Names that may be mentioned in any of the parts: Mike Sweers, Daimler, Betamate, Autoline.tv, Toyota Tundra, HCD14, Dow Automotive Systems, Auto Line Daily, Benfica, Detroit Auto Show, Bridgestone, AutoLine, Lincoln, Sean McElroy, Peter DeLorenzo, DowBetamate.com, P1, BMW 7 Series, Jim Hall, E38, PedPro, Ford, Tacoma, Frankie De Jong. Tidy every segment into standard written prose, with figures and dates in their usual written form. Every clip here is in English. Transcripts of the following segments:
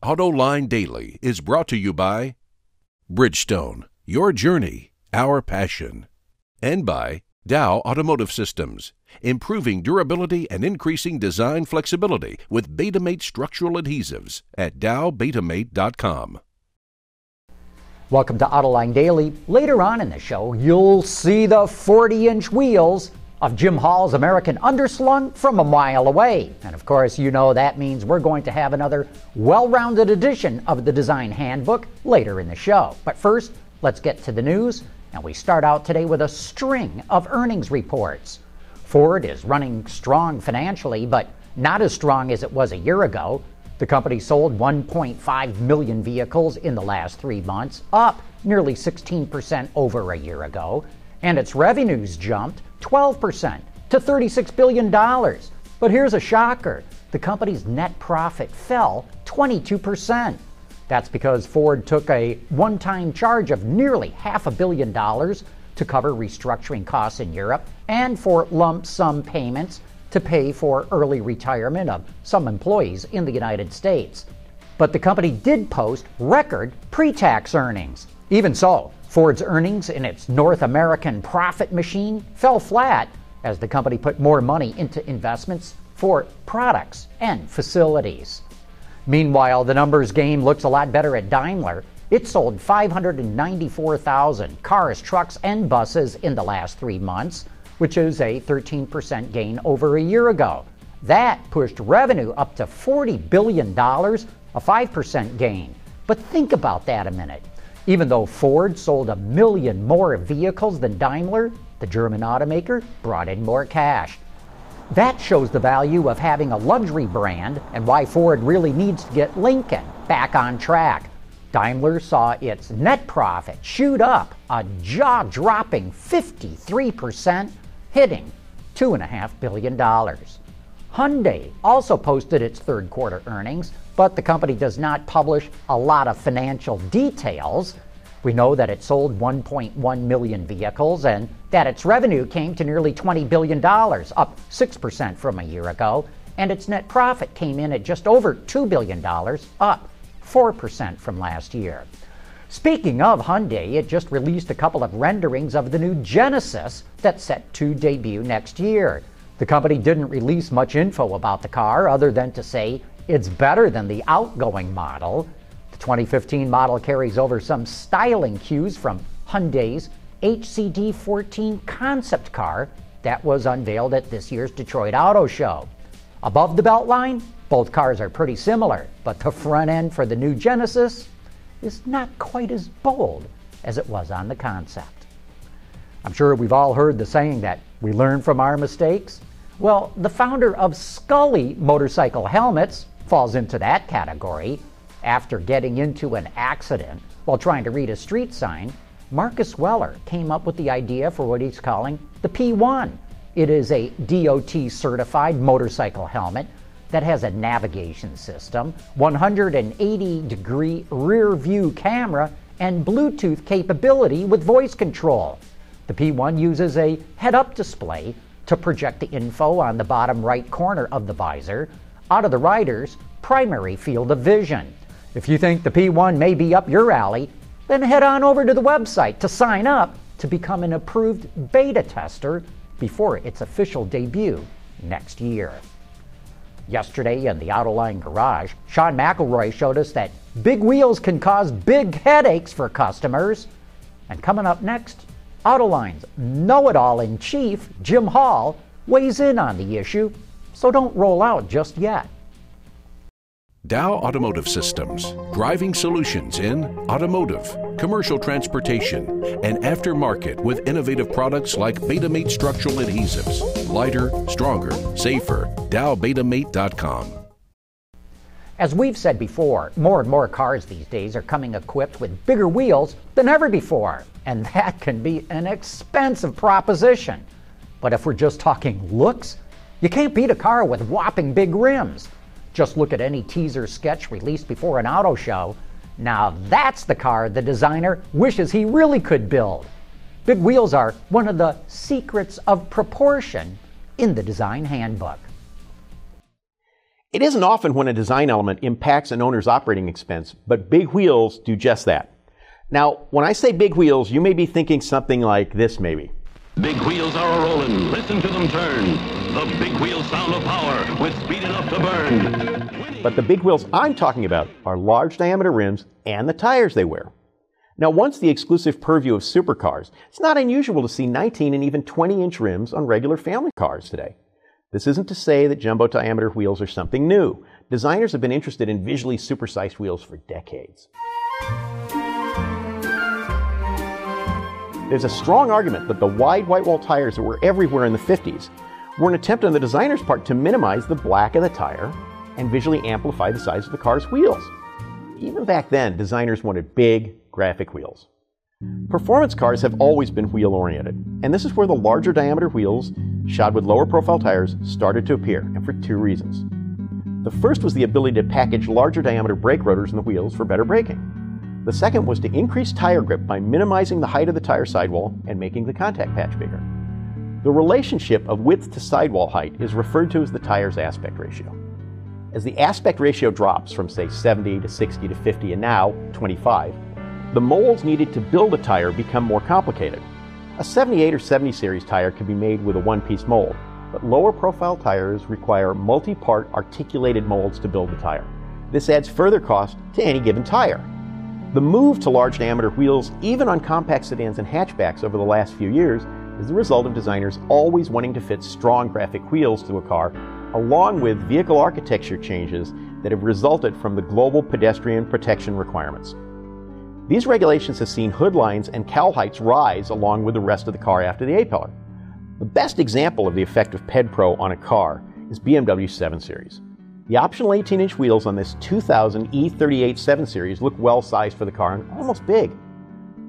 Auto Line Daily is brought to you by Bridgestone, your journey, our passion, and by Dow Automotive Systems, improving durability and increasing design flexibility with Betamate structural adhesives at DowBetamate.com. Welcome to Autoline Daily. Later on in the show, you'll see the 40-inch wheels of Jim Hall's American Underslung from a mile away. And of course, you know that means we're going to have another well-rounded edition of the design handbook later in the show. But first, let's get to the news. And we start out today with a string of earnings reports. Ford is running strong financially, but not as strong as it was a year ago. The company sold 1.5 million vehicles in the last 3 months, up nearly 16% over a year ago. And its revenues jumped 12% to $36 billion. But here's a shocker. The company's net profit fell 22%. That's because Ford took a one-time charge of nearly $500 million to cover restructuring costs in Europe and for lump sum payments to pay for early retirement of some employees in the United States. But the company did post record pre-tax earnings. Even so, Ford's earnings in its North American profit machine fell flat as the company put more money into investments for products and facilities. Meanwhile, the numbers game looks a lot better at Daimler. It sold 594,000 cars, trucks, and buses in the last 3 months, which is a 13% gain over a year ago. That pushed revenue up to $40 billion, a 5% gain. But think about that a minute. Even though Ford sold 1 million more vehicles than Daimler, the German automaker brought in more cash. That shows the value of having a luxury brand and why Ford really needs to get Lincoln back on track. Daimler saw its net profit shoot up a jaw-dropping 53%, hitting $2.5 billion. Hyundai also posted its third quarter earnings, but the company does not publish a lot of financial details. We know that it sold 1.1 million vehicles and that its revenue came to nearly $20 billion, up 6% from a year ago, and its net profit came in at just over $2 billion, up 4% from last year. Speaking of Hyundai, it just released a couple of renderings of the new Genesis that's set to debut next year. The company didn't release much info about the car other than to say it's better than the outgoing model. The 2015 model carries over some styling cues from Hyundai's HCD14 concept car that was unveiled at this year's Detroit Auto Show. Above the beltline, both cars are pretty similar, but the front end for the new Genesis is not quite as bold as it was on the concept. I'm sure we've all heard the saying that we learn from our mistakes. Well, the founder of Scully Motorcycle Helmets falls into that category. After getting into an accident while trying to read a street sign, Marcus Weller came up with the idea for what he's calling the P1. It is a DOT-certified motorcycle helmet that has a navigation system, 180-degree rear view camera, and Bluetooth capability with voice control. The P1 uses a head-up display to project the info on the bottom right corner of the visor out of the rider's primary field of vision. If you think the P1 may be up your alley, then head on over to the website to sign up to become an approved beta tester before its official debut next year. Yesterday in the Autoline garage, Sean McElroy showed us that big wheels can cause big headaches for customers. And coming up next, Autoline's know-it-all-in-chief, Jim Hall, weighs in on the issue, so don't roll out just yet. Dow Automotive Systems, driving solutions in automotive, commercial transportation, and aftermarket with innovative products like Betamate structural adhesives. Lighter, stronger, safer. DowBetamate.com. As we've said before, more and more cars these days are coming equipped with bigger wheels than ever before, and that can be an expensive proposition. But if we're just talking looks, you can't beat a car with whopping big rims. Just look at any teaser sketch released before an auto show. Now that's the car the designer wishes he really could build. Big wheels are one of the secrets of proportion in the design handbook. It isn't often when a design element impacts an owner's operating expense, but big wheels do just that. Now, when I say big wheels, you may be thinking something like this maybe. Big wheels are a-rollin', listen to them turn. The big wheels sound of power with speed enough to burn. But the big wheels I'm talking about are large diameter rims and the tires they wear. Now, once the exclusive purview of supercars, it's not unusual to see 19 and even 20-inch rims on regular family cars today. This isn't to say that jumbo diameter wheels are something new. Designers have been interested in visually supersized wheels for decades. There's a strong argument that the wide white wall tires that were everywhere in the 50s were an attempt on the designer's part to minimize the black of the tire and visually amplify the size of the car's wheels. Even back then, designers wanted big, graphic wheels. Performance cars have always been wheel-oriented, and this is where the larger diameter wheels, shod with lower profile tires, started to appear, and for two reasons. The first was the ability to package larger diameter brake rotors in the wheels for better braking. The second was to increase tire grip by minimizing the height of the tire sidewall and making the contact patch bigger. The relationship of width to sidewall height is referred to as the tire's aspect ratio. As the aspect ratio drops from, say, 70 to 60 to 50 and now 25, the molds needed to build a tire become more complicated. A 78 or 70 series tire can be made with a one-piece mold, but lower profile tires require multi-part articulated molds to build the tire. This adds further cost to any given tire. The move to large diameter wheels, even on compact sedans and hatchbacks over the last few years, is the result of designers always wanting to fit strong graphic wheels to a car, along with vehicle architecture changes that have resulted from the global pedestrian protection requirements. These regulations have seen hood lines and cowl heights rise along with the rest of the car after the A-pillar. The best example of the effect of PedPro on a car is BMW 7 Series. The optional 18-inch wheels on this 2000 E38 7 Series look well-sized for the car and almost big.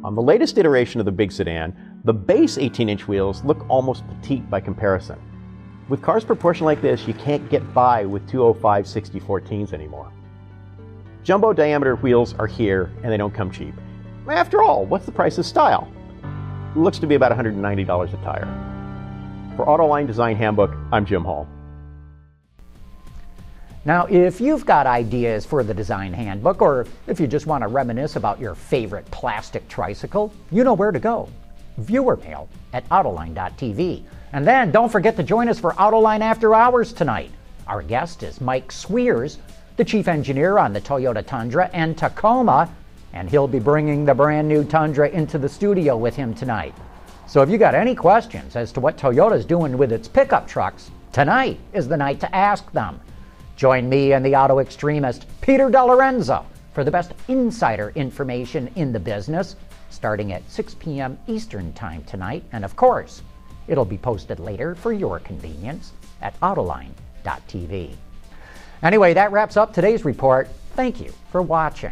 On the latest iteration of the big sedan, the base 18-inch wheels look almost petite by comparison. With cars proportioned like this, you can't get by with 205 6014s anymore. Jumbo diameter wheels are here, and they don't come cheap. After all, what's the price of style? It looks to be about $190 a tire. For Autoline Design Handbook, I'm Jim Hall. Now, if you've got ideas for the Design Handbook, or if you just want to reminisce about your favorite plastic tricycle, you know where to go. Viewer mail at AutoLine.tv. And then don't forget to join us for Autoline After Hours tonight. Our guest is Mike Sweers, the chief engineer on the Toyota Tundra and Tacoma, and he'll be bringing the brand new Tundra into the studio with him tonight. So if you got any questions as to what Toyota's doing with its pickup trucks, tonight is the night to ask them. Join me and the auto extremist Peter DeLorenzo for the best insider information in the business, starting at 6 p.m. Eastern Time tonight, and of course, it'll be posted later for your convenience at autoline.tv. Anyway, that wraps up today's report. Thank you for watching.